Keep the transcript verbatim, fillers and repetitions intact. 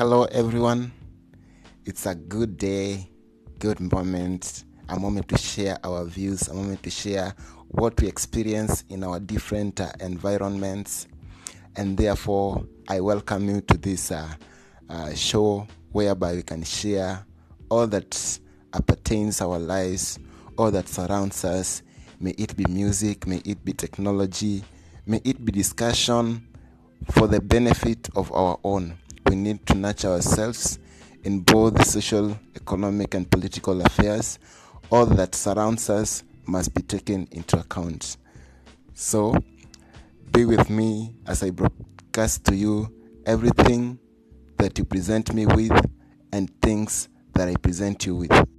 Hello everyone, it's a good day, good moment, a moment to share our views, a moment to share what we experience in our different uh, environments, and therefore I welcome you to this uh, uh, show whereby we can share all that appertains our lives, all that surrounds us. May it be music, may it be technology, may it be discussion for the benefit of our own. We need to nurture ourselves in both social, economic, and political affairs. All that surrounds us must be taken into account. So, be with me as I broadcast to you everything that you present me with and things that I present you with.